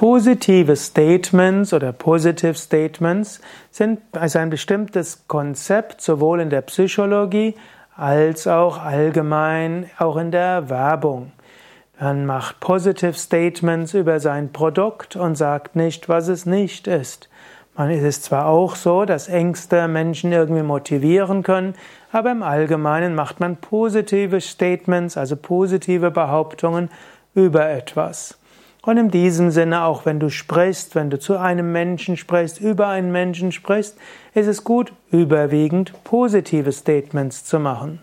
Positive Statements oder Positive Statements sind also ein bestimmtes Konzept sowohl in der Psychologie als auch allgemein auch in der Werbung. Man macht Positive Statements über sein Produkt und sagt nicht, was es nicht ist. Man ist zwar auch so, dass Ängste Menschen irgendwie motivieren können, aber im Allgemeinen macht man positive Statements, also positive Behauptungen über etwas. Und in diesem Sinne, auch wenn du sprichst, wenn du zu einem Menschen sprichst, über einen Menschen sprichst, ist es gut, überwiegend positive Statements zu machen.